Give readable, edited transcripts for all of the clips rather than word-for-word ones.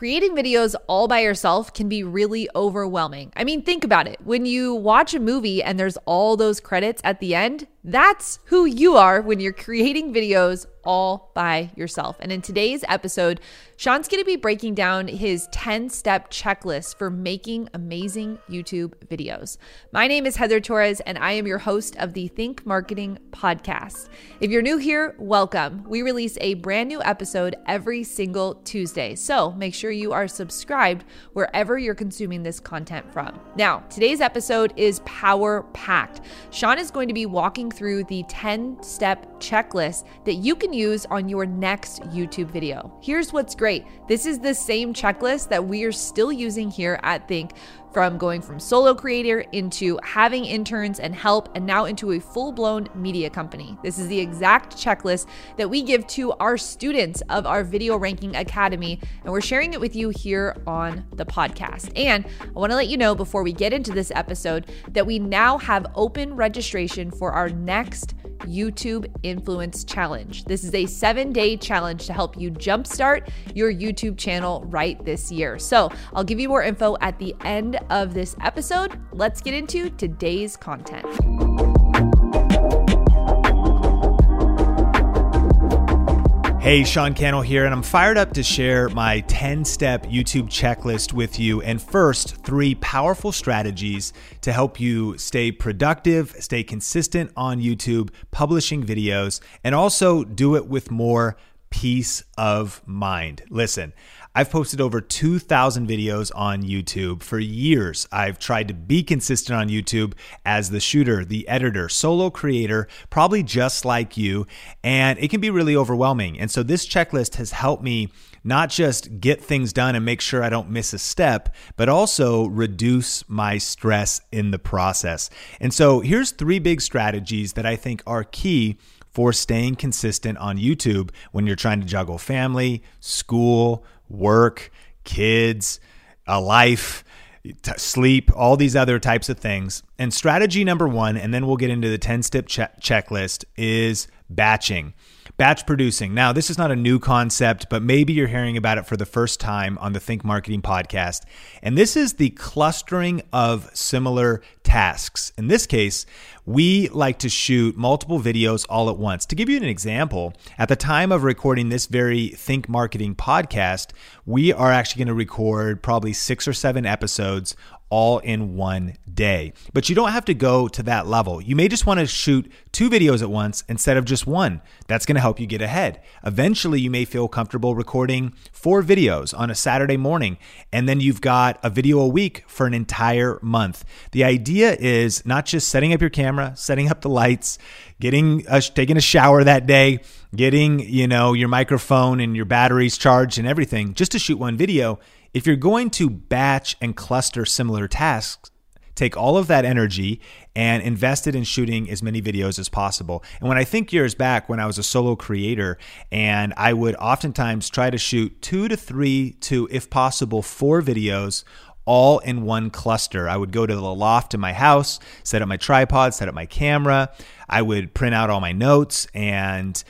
Creating videos all by yourself can be really overwhelming. I mean, think about it. When you watch a movie and there's all those credits at the end, that's who you are when you're creating videos all by yourself. And in today's episode, Sean's going to be breaking down his 10-step checklist for making amazing YouTube videos. My name is Heather Torres, and I am your host of the Think Marketing Podcast. If you're new here, welcome. We release a brand new episode every single Tuesday, so make sure you are subscribed wherever you're consuming this content from. Now, today's episode is power-packed. Sean is going to be walking through the 10-step checklist that you can use on your next YouTube video. Here's what's great. This is the same checklist that we are still using here at Think, from going from solo creator into having interns and help, and now into a full-blown media company. This is the exact checklist that we give to our students of our Video Ranking Academy, and we're sharing it with you here on the podcast. And I wanna let you know before we get into this episode that we now have open registration for our next YouTube Influence Challenge. This is a 7-day challenge to help you jumpstart your YouTube channel right this year. So I'll give you more info at the end of this episode. Let's get into today's content. Hey, Sean Cannell here, and I'm fired up to share my 10-step YouTube checklist with you. And first, 3 powerful strategies to help you stay productive, stay consistent on YouTube, publishing videos, and also do it with more peace of mind. Listen, I've posted over 2,000 videos on YouTube. For years, I've tried to be consistent on YouTube as the shooter, the editor, solo creator, probably just like you, and it can be really overwhelming. And so this checklist has helped me not just get things done and make sure I don't miss a step, but also reduce my stress in the process. And so here's 3 big strategies that I think are key for staying consistent on YouTube when you're trying to juggle family, school, work, kids, a life, sleep, all these other types of things. And strategy number 1, and then we'll get into the 10-step checklist, is batching. Batch producing. Now, this is not a new concept, but maybe you're hearing about it for the first time on the Think Marketing Podcast. And this is the clustering of similar tasks. In this case, we like to shoot multiple videos all at once. To give you an example, at the time of recording this very Think Marketing Podcast, we are actually going to record probably 6 or 7 episodes all in one day. But you don't have to go to that level. You may just want to shoot 2 videos at once instead of just 1. That's going to help you get ahead. Eventually, you may feel comfortable recording 4 videos on a Saturday morning, and then you've got a video a week for an entire month. The idea is not just setting up your camera, setting up the lights, taking a shower that day, getting, your microphone and your batteries charged and everything just to shoot one video. If you're going to batch and cluster similar tasks, take all of that energy and invest it in shooting as many videos as possible. And when I think years back when I was a solo creator, and I would oftentimes try to shoot 2 to 3 to, if possible, 4 videos all in one cluster. I would go to the loft in my house, set up my tripod, set up my camera. I would print out all my notes and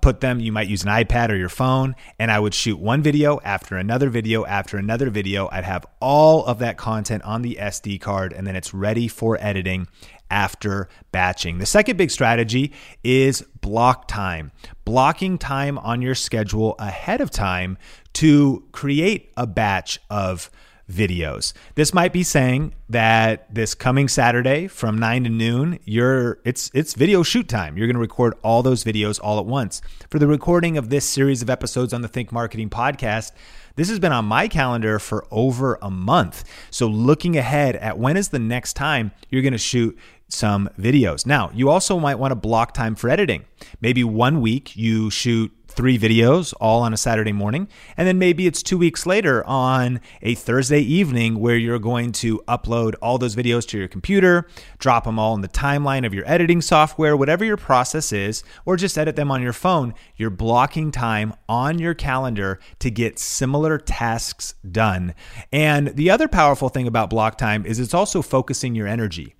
put them, you might use an iPad or your phone, and I would shoot one video after another video after another video. I'd have all of that content on the SD card, and then it's ready for editing after batching. The second big strategy is block time. Blocking time on your schedule ahead of time to create a batch of videos. This might be saying that this coming Saturday from 9 to noon, it's video shoot time. You're going to record all those videos all at once. For the recording of this series of episodes on the Think Marketing Podcast, this has been on my calendar for over a month. So looking ahead at when is the next time you're going to shoot some videos. Now, you also might want to block time for editing. Maybe one week you shoot 3 videos all on a Saturday morning, and then maybe it's 2 weeks later on a Thursday evening where you're going to upload all those videos to your computer, drop them all in the timeline of your editing software, whatever your process is, or just edit them on your phone. You're blocking time on your calendar to get similar tasks done. And the other powerful thing about block time is it's also focusing your energy.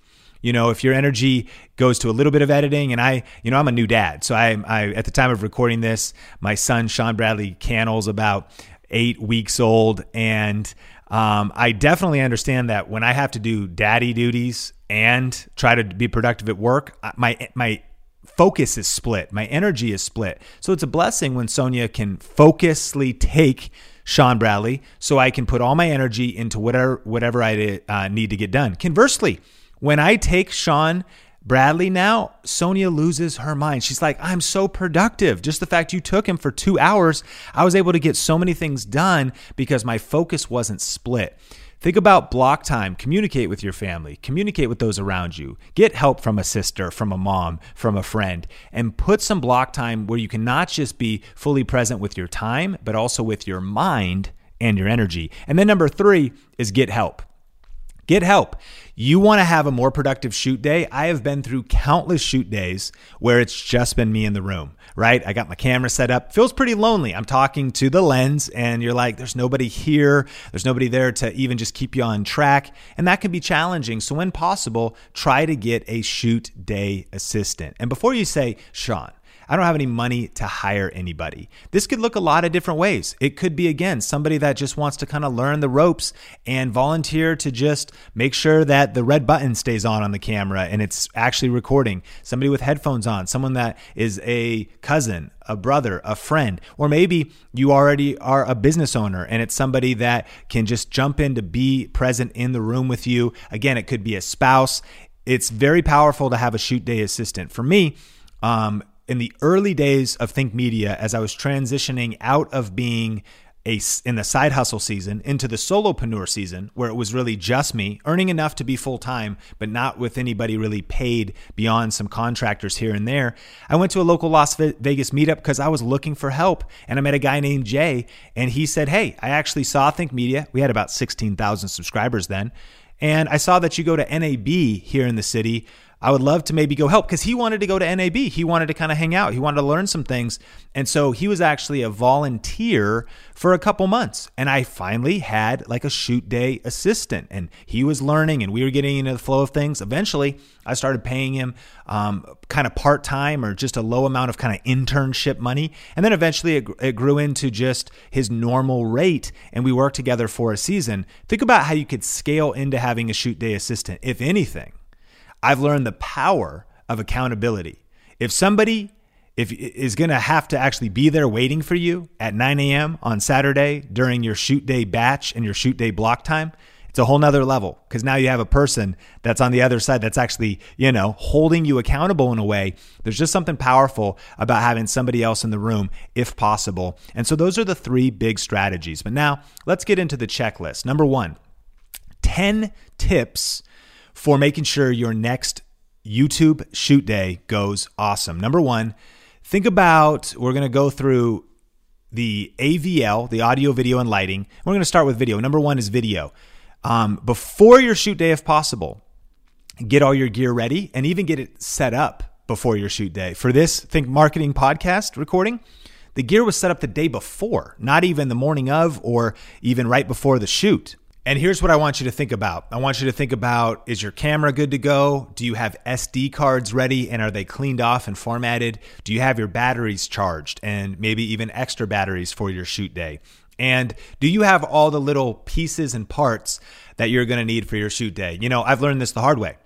If your energy goes to a little bit of editing, and I'm a new dad. So I at the time of recording this, my son, Sean Bradley Cannell's about 8 weeks old. And I definitely understand that when I have to do daddy duties and try to be productive at work, my focus is split. My energy is split. So it's a blessing when Sonia can focusedly take Sean Bradley so I can put all my energy into whatever I need to get done. Conversely, when I take Sean Bradley now, Sonia loses her mind. She's like, I'm so productive. Just the fact you took him for 2 hours, I was able to get so many things done because my focus wasn't split. Think about block time. Communicate with your family. Communicate with those around you. Get help from a sister, from a mom, from a friend, and put some block time where you can not just be fully present with your time, but also with your mind and your energy. And then number 3 is get help. Get help. You want to have a more productive shoot day. I have been through countless shoot days where it's just been me in the room, right? I got my camera set up. Feels pretty lonely. I'm talking to the lens and you're like, there's nobody here. There's nobody there to even just keep you on track. And that can be challenging. So when possible, try to get a shoot day assistant. And before you say, Sean, I don't have any money to hire anybody. This could look a lot of different ways. It could be, again, somebody that just wants to kind of learn the ropes and volunteer to just make sure that the red button stays on the camera and it's actually recording. Somebody with headphones on, someone that is a cousin, a brother, a friend, or maybe you already are a business owner and it's somebody that can just jump in to be present in the room with you. Again, it could be a spouse. It's very powerful to have a shoot day assistant. For me, in the early days of Think Media, as I was transitioning out of being in the side hustle season into the solopreneur season, where it was really just me, earning enough to be full-time, but not with anybody really paid beyond some contractors here and there, I went to a local Las Vegas meetup because I was looking for help. And I met a guy named Jay, and he said, hey, I actually saw Think Media. We had about 16,000 subscribers then. And I saw that you go to NAB here in the city. I would love to maybe go help, because he wanted to go to NAB. He wanted to kind of hang out. He wanted to learn some things. And so he was actually a volunteer for a couple months. And I finally had like a shoot day assistant, and he was learning and we were getting into the flow of things. Eventually I started paying him kind of part-time or just a low amount of kind of internship money. And then eventually it grew into just his normal rate, and we worked together for a season. Think about how you could scale into having a shoot day assistant. If anything, I've learned the power of accountability. If somebody is going to have to actually be there waiting for you at 9 a.m. on Saturday during your shoot day batch and your shoot day block time, it's a whole nother level, because now you have a person that's on the other side that's actually, holding you accountable in a way. There's just something powerful about having somebody else in the room if possible. And so those are the 3 big strategies. But now let's get into the checklist. Number 1, 10 tips for making sure your next YouTube shoot day goes awesome. Number 1, we're going to go through the AVL, the audio, video, and lighting. We're going to start with video. Number 1 is video. Before your shoot day, if possible, get all your gear ready and even get it set up before your shoot day. For this Think Marketing podcast recording, the gear was set up the day before, not even the morning of or even right before the shoot. And here's what I want you to think about. I want you to think about, is your camera good to go? Do you have SD cards ready, and are they cleaned off and formatted? Do you have your batteries charged, and maybe even extra batteries for your shoot day? And do you have all the little pieces and parts that you're going to need for your shoot day? I've learned this the hard way.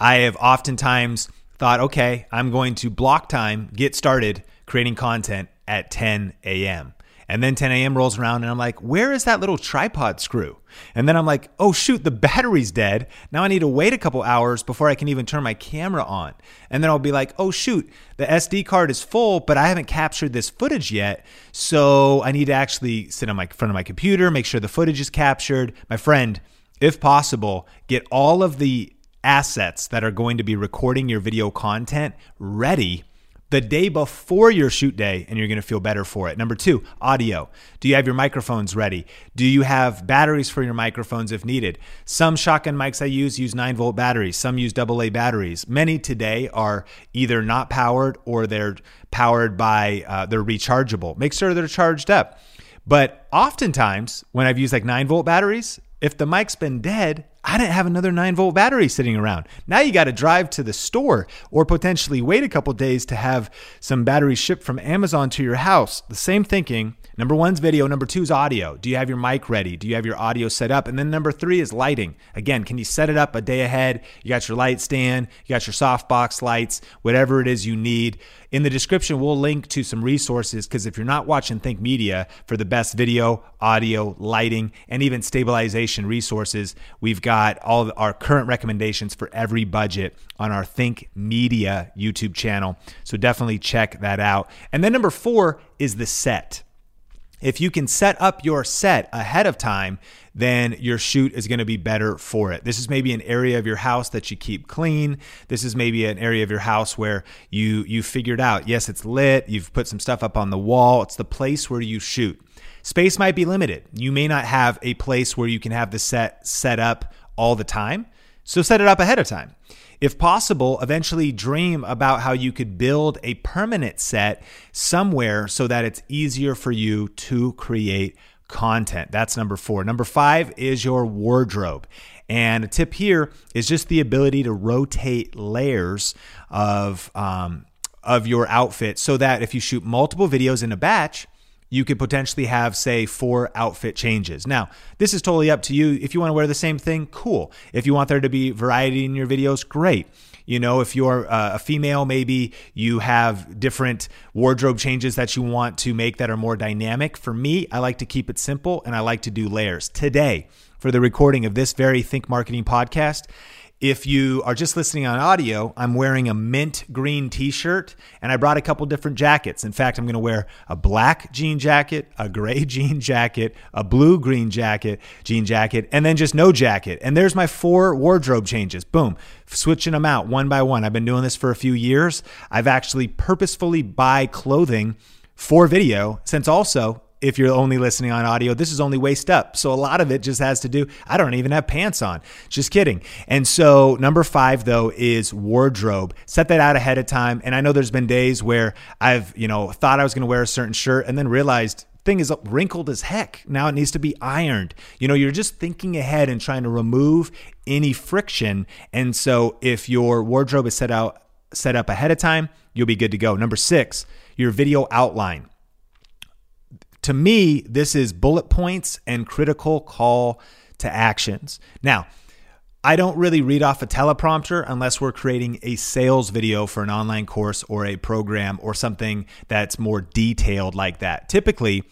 I have oftentimes thought, okay, I'm going to block time, get started creating content at 10 a.m. And then 10 a.m. rolls around and I'm like, where is that little tripod screw? And then I'm like, oh shoot, the battery's dead. Now I need to wait a couple hours before I can even turn my camera on. And then I'll be like, oh shoot, the SD card is full, but I haven't captured this footage yet. So I need to actually sit in front of my computer, make sure the footage is captured. My friend, if possible, get all of the assets that are going to be recording your video content ready the day before your shoot day, and you're going to feel better for it. Number 2, audio. Do you have your microphones ready? Do you have batteries for your microphones if needed? Some shotgun mics I use 9-volt batteries. Some use AA batteries. Many today are either not powered or they're powered by, they're rechargeable. Make sure they're charged up. But oftentimes when I've used 9-volt batteries, if the mic's been dead, I didn't have another 9-volt battery sitting around. Now you got to drive to the store or potentially wait a couple days to have some batteries shipped from Amazon to your house. The same thinking. Number one's video. Number two is audio. Do you have your mic ready? Do you have your audio set up? And then number three is lighting. Again, can you set it up a day ahead? You got your light stand, you got your softbox lights, whatever it is you need. In the description, we'll link to some resources, because if you're not watching Think Media for the best video, audio, lighting, and even stabilization resources, we've got all our current recommendations for every budget on our Think Media YouTube channel. So definitely check that out. And then number four is the set. If you can set up your set ahead of time, then your shoot is going to be better for it. This is maybe an area of your house that you keep clean. This is maybe an area of your house where you figured out, yes, it's lit. You've put some stuff up on the wall. It's the place where you shoot. Space might be limited. You may not have a place where you can have the set set up all the time. So set it up ahead of time. If possible, eventually dream about how you could build a permanent set somewhere so that it's easier for you to create content. That's number four. Number five is your wardrobe. And a tip here is just the ability to rotate layers of your outfit, so that if you shoot multiple videos in a batch, you could potentially have, say, 4 outfit changes. Now, this is totally up to you. If you want to wear the same thing, cool. If you want there to be variety in your videos, great. You know, if you're a female, maybe you have different wardrobe changes that you want to make that are more dynamic. For me, I like to keep it simple, and I like to do layers. Today, for the recording of this very Think Marketing podcast, if you are just listening on audio, I'm wearing a mint green t-shirt, and I brought a couple different jackets. In fact, I'm going to wear a black jean jacket, a gray jean jacket, a blue green jacket, jean jacket, and then just no jacket. And there's my 4 wardrobe changes. Boom. Switching them out one by one. I've been doing this for a few years. I've actually purposefully buy clothing for video, since also, if you're only listening on audio, this is only waist up. So a lot of it just has to do, I don't even have pants on. Just kidding. And so number 5, though, is wardrobe. Set that out ahead of time. And I know there's been days where I've, thought I was going to wear a certain shirt and then realized thing is wrinkled as heck. Now it needs to be ironed. You're just thinking ahead and trying to remove any friction. And so if your wardrobe is set up ahead of time, you'll be good to go. Number 6, your video outline. To me, this is bullet points and critical call to actions. Now, I don't really read off a teleprompter unless we're creating a sales video for an online course or a program or something that's more detailed like that. Typically,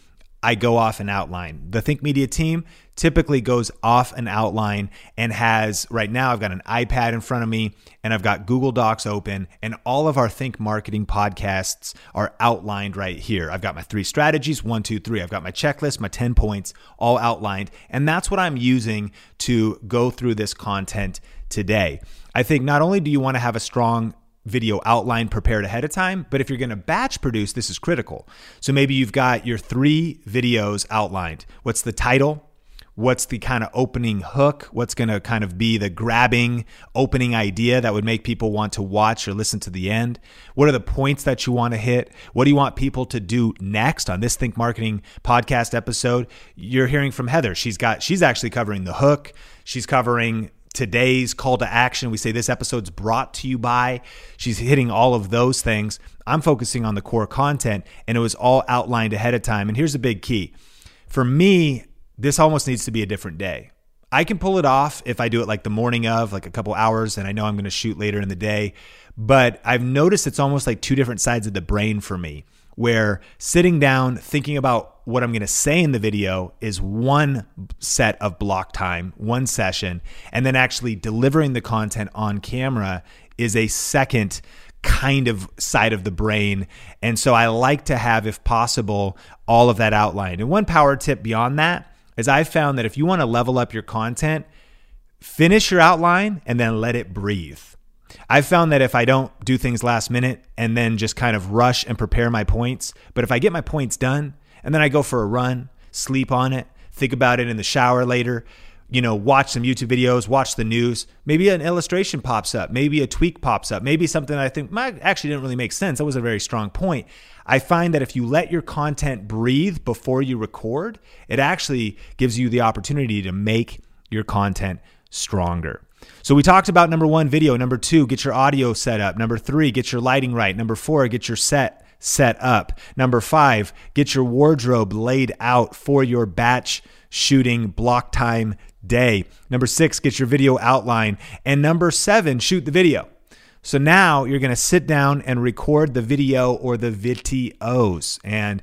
I go off an outline. The Think Media team typically goes off an outline and has, right now I've got an iPad in front of me and I've got Google Docs open, and all of our Think Marketing podcasts are outlined right here. I've got my 3 strategies, 1, 2, 3. I've got my checklist, my 10 points, all outlined. And that's what I'm using to go through this content today. I think not only do you want to have a strong video outline prepared ahead of time, but if you're going to batch produce, this is critical. So maybe you've got your 3 videos outlined. What's the title? What's the kind of opening hook? What's going to kind of be the grabbing opening idea that would make people want to watch or listen to the end? What are the points that you want to hit? What do you want people to do next? On this Think Marketing podcast episode, you're hearing from Heather. She's actually covering the hook. She's covering today's call to action. We say this episode's brought to you by. She's hitting all of those things. I'm focusing on the core content, and it was all outlined ahead of time. And here's the big key. For me, this almost needs to be a different day. I can pull it off if I do it like the morning of, like a couple hours, and I know I'm going to shoot later in the day. But I've noticed it's almost like 2 different sides of the brain for me, where sitting down, thinking about what I'm going to say in the video is one set of block time, one session, and then actually delivering the content on camera is a second kind of side of the brain. And so I like to have, if possible, all of that outlined. And one power tip beyond that is I've found that if you want to level up your content, finish your outline and then let it breathe. I've found that if I don't do things last minute and then just kind of rush and prepare my points, but if I get my points done and then I go for a run, sleep on it, think about it in the shower later, watch some YouTube videos, watch the news, maybe an illustration pops up, maybe a tweak pops up, maybe something that I think actually didn't really make sense. That was a very strong point. I find that if you let your content breathe before you record, it actually gives you the opportunity to make your content stronger. So we talked about 1, video. 2, get your audio set up. 3, get your lighting right. 4, get your set up. 5, get your wardrobe laid out for your batch shooting block time day. 6, get your video outline. And 7, shoot the video. So now you're going to sit down and record the video or the videos. And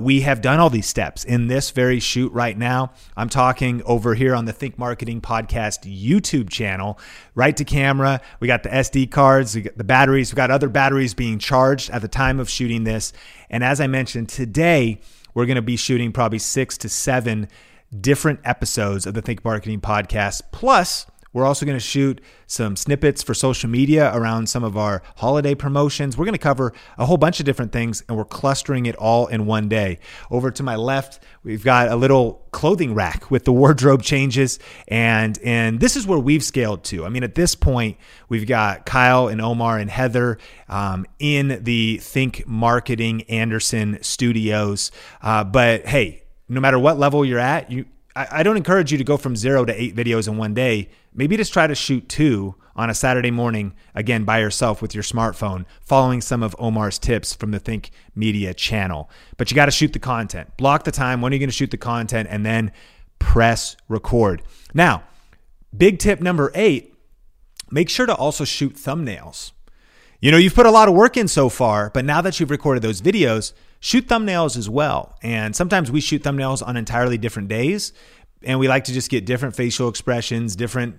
we have done all these steps in this very shoot right now. I'm talking over here on the Think Marketing Podcast YouTube channel, right to camera. We got the SD cards, we got the batteries, we got other batteries being charged at the time of shooting this. And as I mentioned, today we're going to be shooting probably 6 to 7 different episodes of the Think Marketing Podcast. Plus, we're also going to shoot some snippets for social media around some of our holiday promotions. We're going to cover a whole bunch of different things, and we're clustering it all in one day. Over to my left, we've got a little clothing rack with the wardrobe changes, and this is where we've scaled to. I mean, at this point, we've got Kyle and Omar and Heather in the Think Marketing Anderson studios. But hey, no matter what level you're at, I don't encourage you to go from 0 to 8 videos in one day. Maybe just try to shoot 2 on a Saturday morning, again, by yourself with your smartphone, following some of Omar's tips from the Think Media channel. But you got to shoot the content. Block the time. When are you going to shoot the content? And then press record. Now, big tip 8, make sure to also shoot thumbnails. You know, you've put a lot of work in so far, but now that you've recorded those videos, shoot thumbnails as well. And sometimes we shoot thumbnails on entirely different days, and we like to just get different facial expressions, different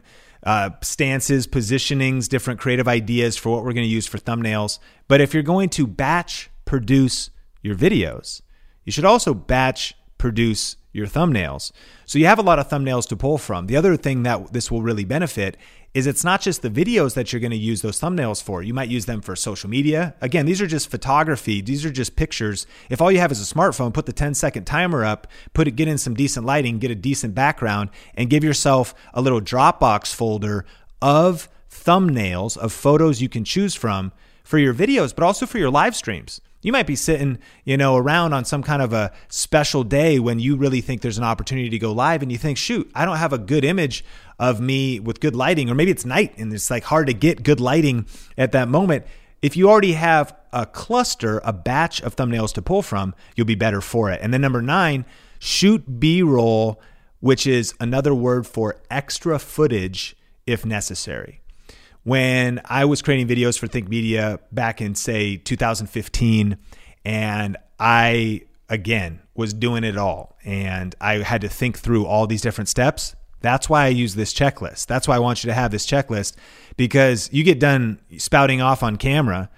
stances, positionings, different creative ideas for what we're going to use for thumbnails. But if you're going to batch produce your videos, you should also batch produce your thumbnails. So you have a lot of thumbnails to pull from. The other thing that this will really benefit is it's not just the videos that you're going to use those thumbnails for. You might use them for social media. Again, these are just photography. These are just pictures. If all you have is a smartphone, put the 10-second timer up, get in some decent lighting, get a decent background, and give yourself a little Dropbox folder of thumbnails, of photos you can choose from for your videos, but also for your live streams. You might be sitting, around on some kind of a special day when you really think there's an opportunity to go live and you think, shoot, I don't have a good image of me with good lighting, or maybe it's night and it's like hard to get good lighting at that moment. If you already have a cluster, a batch of thumbnails to pull from, you'll be better for it. And then 9, shoot B-roll, which is another word for extra footage if necessary. When I was creating videos for Think Media back in, say, 2015, and I, again, was doing it all, and I had to think through all these different steps. That's why I use this checklist. That's why I want you to have this checklist, because you get done spouting off on camera,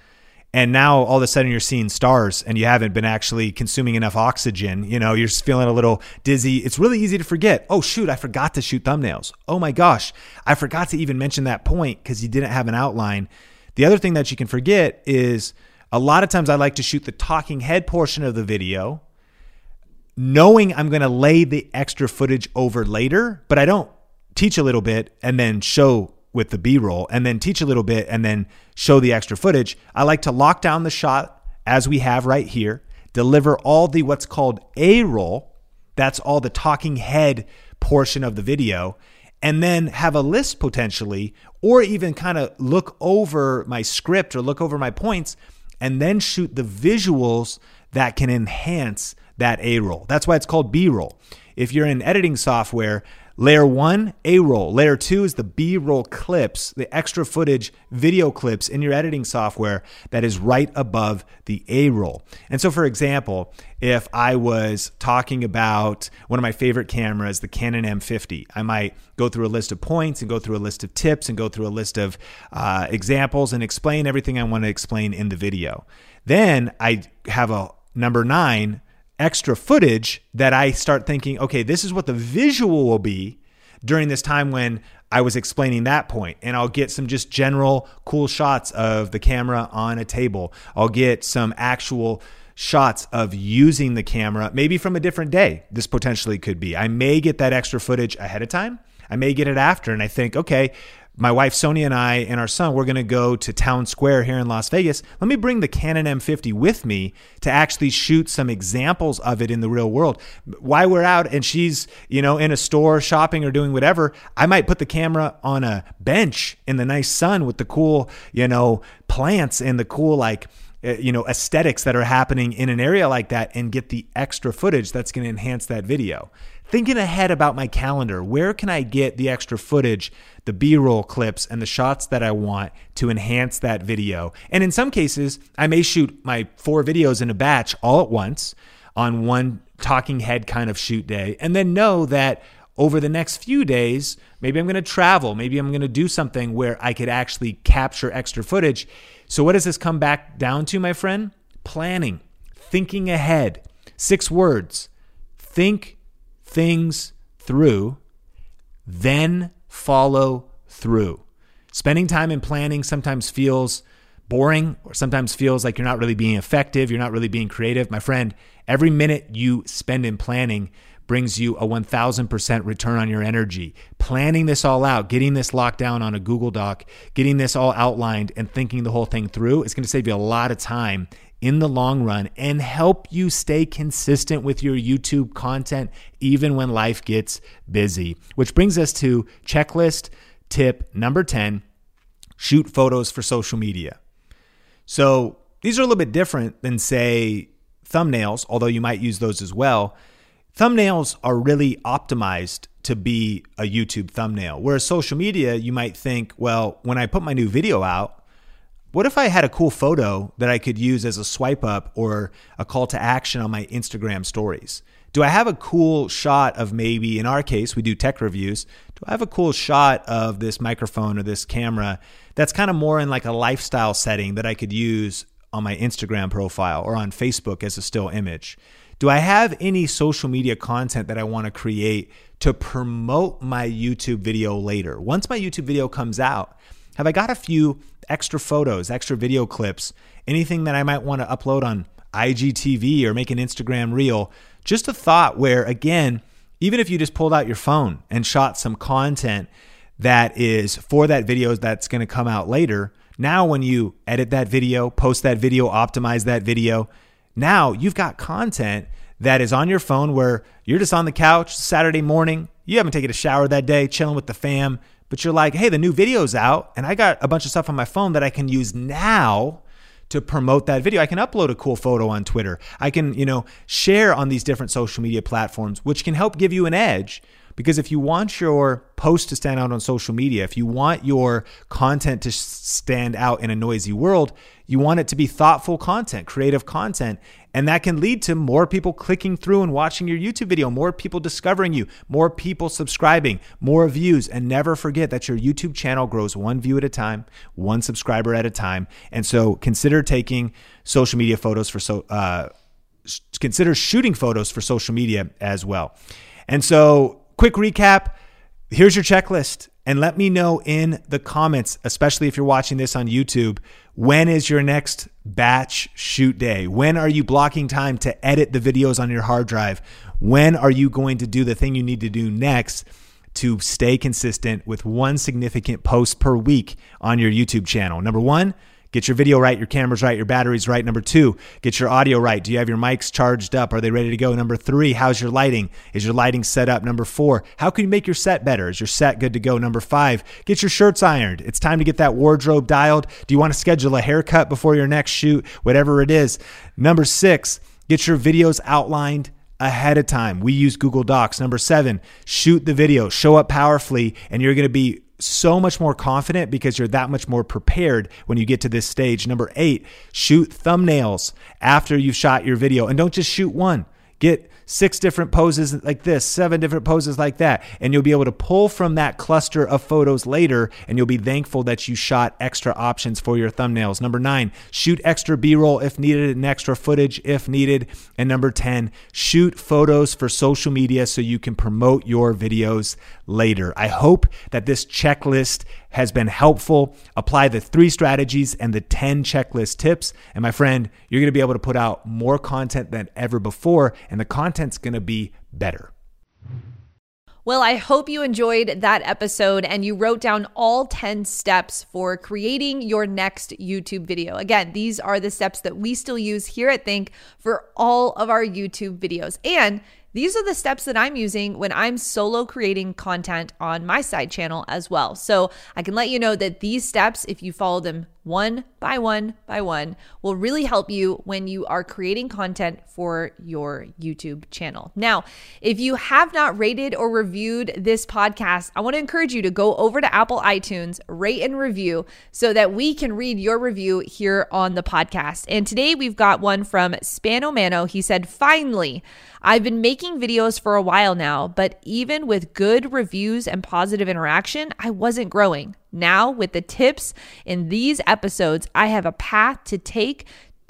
and now all of a sudden you're seeing stars and you haven't been actually consuming enough oxygen. You're just feeling a little dizzy. It's really easy to forget. Oh, shoot, I forgot to shoot thumbnails. Oh my gosh, I forgot to even mention that point because you didn't have an outline. The other thing that you can forget is a lot of times I like to shoot the talking head portion of the video knowing I'm going to lay the extra footage over later, but I don't teach a little bit and then show with the B-roll and then teach a little bit and then show the extra footage. I like to lock down the shot as we have right here, deliver all the what's called A-roll. That's all the talking head portion of the video, and then have a list potentially, or even kind of look over my script or look over my points and then shoot the visuals that can enhance that A-roll. That's why it's called B-roll. If you're in editing software, Layer 1, A-roll. Layer 2 is the B-roll clips, the extra footage video clips in your editing software that is right above the A-roll. And so, for example, if I was talking about one of my favorite cameras, the Canon M50, I might go through a list of points and go through a list of tips and go through a list of examples and explain everything I want to explain in the video. Then I have a 9, extra footage that I start thinking, okay, this is what the visual will be during this time when I was explaining that point. And I'll get some just general cool shots of the camera on a table. I'll get some actual shots of using the camera, maybe from a different day. This potentially could be. I may get that extra footage ahead of time. I may get it after, and I think, okay, my wife Sonia and I and our son, we're going to go to Town Square here in Las Vegas. Let me bring the Canon M50 with me to actually shoot some examples of it in the real world. While we're out and she's, you know, in a store shopping or doing whatever, I might put the camera on a bench in the nice sun with the cool, you know, plants and the cool, like, you know, aesthetics that are happening in an area like that, and get the extra footage that's going to enhance that video. Thinking ahead about my calendar, where can I get the extra footage, the B-roll clips, and the shots that I want to enhance that video? And in some cases, I may shoot my 4 videos in a batch all at once on one talking head kind of shoot day, and then know that over the next few days, maybe I'm going to travel, maybe I'm going to do something where I could actually capture extra footage. So what does this come back down to, my friend? Planning, thinking ahead. 6 words: think things through, then follow through. Spending time in planning sometimes feels boring, or sometimes feels like you're not really being effective, you're not really being creative. My friend, every minute you spend in planning brings you a 1,000% return on your energy. Planning this all out, getting this locked down on a Google Doc, getting this all outlined and thinking the whole thing through, it's going to save you a lot of time in the long run and help you stay consistent with your YouTube content even when life gets busy. Which brings us to checklist tip number 10, shoot photos for social media. So these are a little bit different than, say, thumbnails, although you might use those as well. Thumbnails are really optimized to be a YouTube thumbnail, whereas social media, you might think, well, when I put my new video out, what if I had a cool photo that I could use as a swipe up or a call to action on my Instagram stories? Do I have a cool shot of, maybe in our case, we do tech reviews, do I have a cool shot of this microphone or this camera that's kind of more in like a lifestyle setting that I could use on my Instagram profile or on Facebook as a still image? Do I have any social media content that I want to create to promote my YouTube video later? Once my YouTube video comes out, have I got a few extra photos, extra video clips, anything that I might want to upload on IGTV or make an Instagram reel? Just a thought where, again, even if you just pulled out your phone and shot some content that is for that video that's going to come out later, now when you edit that video, post that video, optimize that video, now you've got content that is on your phone where you're just on the couch Saturday morning, you haven't taken a shower that day, chilling with the fam, but you're like, hey, the new video's out and I got a bunch of stuff on my phone that I can use now to promote that video. I can upload a cool photo on Twitter. I can, you know, share on these different social media platforms, which can help give you an edge. Because if you want your post to stand out on social media, if you want your content to stand out in a noisy world, you want it to be thoughtful content, creative content. And that can lead to more people clicking through and watching your YouTube video, more people discovering you, more people subscribing, more views. And never forget that your YouTube channel grows 1 view at a time, 1 subscriber at a time. And so consider taking social media photos for consider shooting photos for social media as well. And so, quick recap, here's your checklist, and let me know in the comments, especially if you're watching this on YouTube, when is your next batch shoot day? When are you blocking time to edit the videos on your hard drive? When are you going to do the thing you need to do next to stay consistent with 1 significant post per week on your YouTube channel? Number 1, get your video right, your cameras right, your batteries right. Number 2, get your audio right. Do you have your mics charged up? Are they ready to go? Number 3, how's your lighting? Is your lighting set up? Number 4, how can you make your set better? Is your set good to go? Number 5, get your shirts ironed. It's time to get that wardrobe dialed. Do you want to schedule a haircut before your next shoot? Whatever it is. Number 6, get your videos outlined ahead of time. We use Google Docs. Number 7, shoot the video, show up powerfully, and you're going to be so much more confident because you're that much more prepared when you get to this stage. Number 8, shoot thumbnails after you've shot your video. And don't just shoot 1. Get 6 different poses like this, 7 different poses like that. And you'll be able to pull from that cluster of photos later, and you'll be thankful that you shot extra options for your thumbnails. Number 9, shoot extra B-roll if needed and extra footage if needed. And number 10, shoot photos for social media so you can promote your videos later. I hope that this checklist has been helpful. Apply the 3 strategies and the 10 checklist tips. And my friend, you're going to be able to put out more content than ever before, and the content's going to be better. Well, I hope you enjoyed that episode and you wrote down all 10 steps for creating your next YouTube video. Again, these are the steps that we still use here at Think for all of our YouTube videos. And these are the steps that I'm using when I'm solo creating content on my side channel as well. So I can let you know that these steps, if you follow them one by one by one, will really help you when you are creating content for your YouTube channel. Now, if you have not rated or reviewed this podcast, I want to encourage you to go over to Apple iTunes, rate and review so that we can read your review here on the podcast. And today we've got one from Spanomano. He said, "Finally, I've been making videos for a while now, but even with good reviews and positive interaction, I wasn't growing. Now, with the tips in these episodes, I have a path to take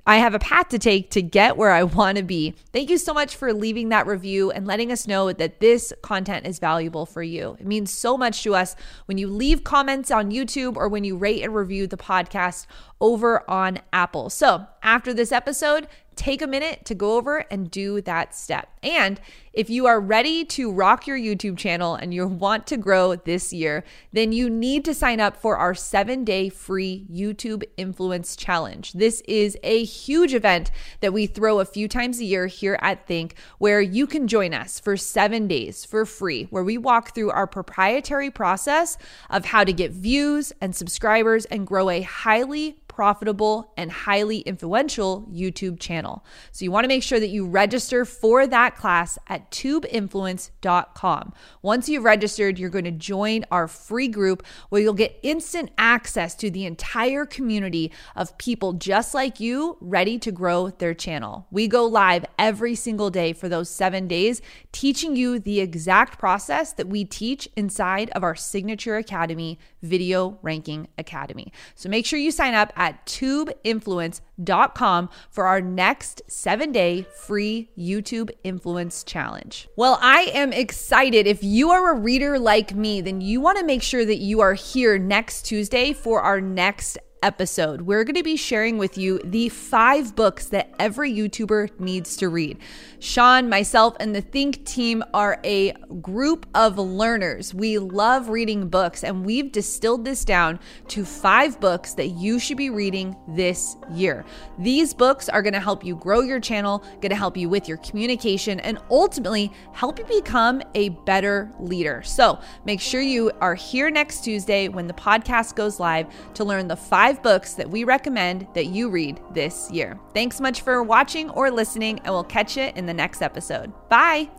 to get where I want to be." Thank you so much for leaving that review and letting us know that this content is valuable for you. It means so much to us when you leave comments on YouTube or when you rate and review the podcast over on Apple. So after this episode, take a minute to go over and do that step. And if you are ready to rock your YouTube channel and you want to grow this year, then you need to sign up for our 7-day free YouTube Influence Challenge. This is a huge event that we throw a few times a year here at Think, where you can join us for 7 days for free, where we walk through our proprietary process of how to get views and subscribers and grow a highly profitable and highly influential YouTube channel. So you want to make sure that you register for that class at TubeInfluence.com. Once you've registered, you're going to join our free group where you'll get instant access to the entire community of people just like you ready to grow their channel. We go live every single day for those 7 days, teaching you the exact process that we teach inside of our signature academy, Video Ranking Academy. So make sure you sign up at tubeinfluence.com for our next 7-day free YouTube Influence Challenge. Well, I am excited. If you are a reader like me, then you want to make sure that you are here next Tuesday for our next episode. We're going to be sharing with you the 5 books that every YouTuber needs to read. Sean, myself, and the Think team are a group of learners. We love reading books, and we've distilled this down to 5 books that you should be reading this year. These books are going to help you grow your channel, going to help you with your communication, and ultimately help you become a better leader. So make sure you are here next Tuesday when the podcast goes live to learn the 5 books that we recommend that you read this year. Thanks much for watching or listening, and we'll catch you in the next episode. Bye.